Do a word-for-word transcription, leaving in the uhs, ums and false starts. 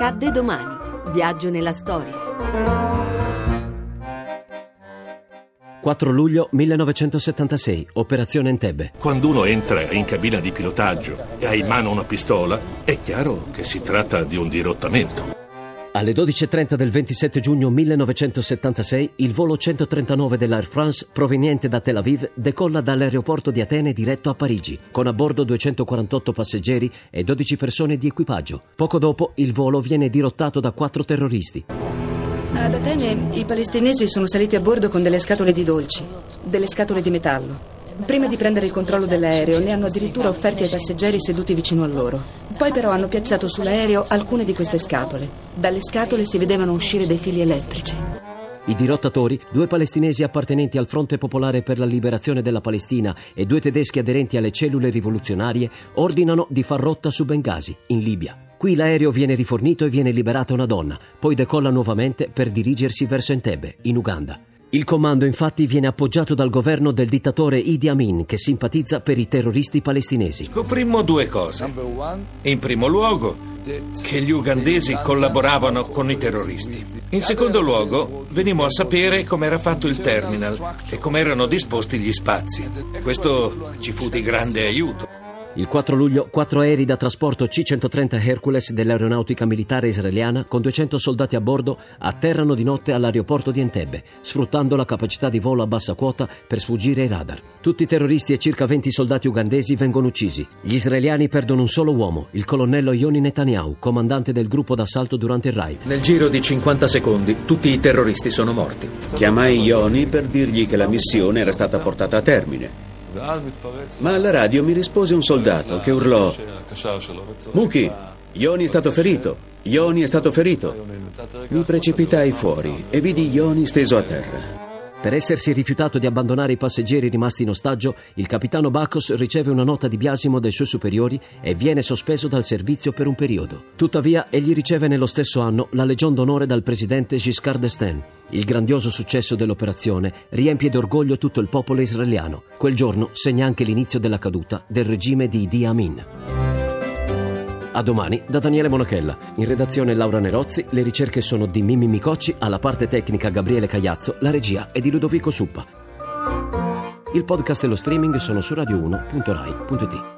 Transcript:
Accadde domani. Viaggio nella storia. quattro luglio millenovecentosettantasei, Operazione Entebbe. Quando uno entra in cabina di pilotaggio e ha in mano una pistola, è chiaro che si tratta di un dirottamento. Alle dodici e trenta del ventisette giugno millenovecentosettantasei, il volo centotrentanove dell'Air France, proveniente da Tel Aviv, decolla dall'aeroporto di Atene diretto a Parigi, con a bordo duecentoquarantotto passeggeri e dodici persone di equipaggio. Poco dopo, il volo viene dirottato da quattro terroristi. Ad Atene, i palestinesi sono saliti a bordo con delle scatole di dolci, delle scatole di metallo. Prima di prendere il controllo dell'aereo, ne hanno addirittura offerti ai passeggeri seduti vicino a loro. Poi però hanno piazzato sull'aereo alcune di queste scatole. Dalle scatole si vedevano uscire dei fili elettrici. I dirottatori, due palestinesi appartenenti al Fronte Popolare per la Liberazione della Palestina e due tedeschi aderenti alle cellule rivoluzionarie, ordinano di far rotta su Bengasi, in Libia. Qui l'aereo viene rifornito e viene liberata una donna, poi decolla nuovamente per dirigersi verso Entebbe, in Uganda. Il comando infatti viene appoggiato dal governo del dittatore Idi Amin, che simpatizza per i terroristi palestinesi. Scoprimmo due cose. In primo luogo, che gli ugandesi collaboravano con i terroristi. In secondo luego, venimmo a sapere come era fatto il terminal e come erano disposti gli spazi. Questo ci fu di grande aiuto. Il quattro luglio, quattro aerei da trasporto C centotrenta Hercules dell'aeronautica militare israeliana, con duecento soldati a bordo, atterrano di notte all'aeroporto di Entebbe, sfruttando la capacità di volo a bassa quota per sfuggire ai radar. Tutti i terroristi e circa venti soldati ugandesi vengono uccisi. Gli israeliani perdono un solo uomo, il colonnello Yoni Netanyahu, comandante del gruppo d'assalto durante il raid. Nel giro di cinquanta secondi tutti i terroristi sono morti. Chiamai Yoni per dirgli che la missione era stata portata a termine. Ma alla radio mi rispose un soldato che urlò: «Muki, Yoni è stato ferito, Yoni è stato ferito». Mi precipitai fuori e vidi Yoni steso a terra. Per essersi rifiutato di abbandonare i passeggeri rimasti in ostaggio, il capitano Bacos riceve una nota di biasimo dai suoi superiori e viene sospeso dal servizio per un periodo. Tuttavia, egli riceve nello stesso anno la Legion d'onore dal presidente Giscard d'Estaing. Il grandioso successo dell'operazione riempie d'orgoglio tutto il popolo israeliano. Quel giorno segna anche l'inizio della caduta del regime di Idi Amin. A domani da Daniele Monachella. In redazione Laura Nerozzi, le ricerche sono di Mimmi Micocci, alla parte tecnica Gabriele Cagliazzo, la regia è di Ludovico Suppa. Il podcast e lo streaming sono su radio uno punto rai punto it.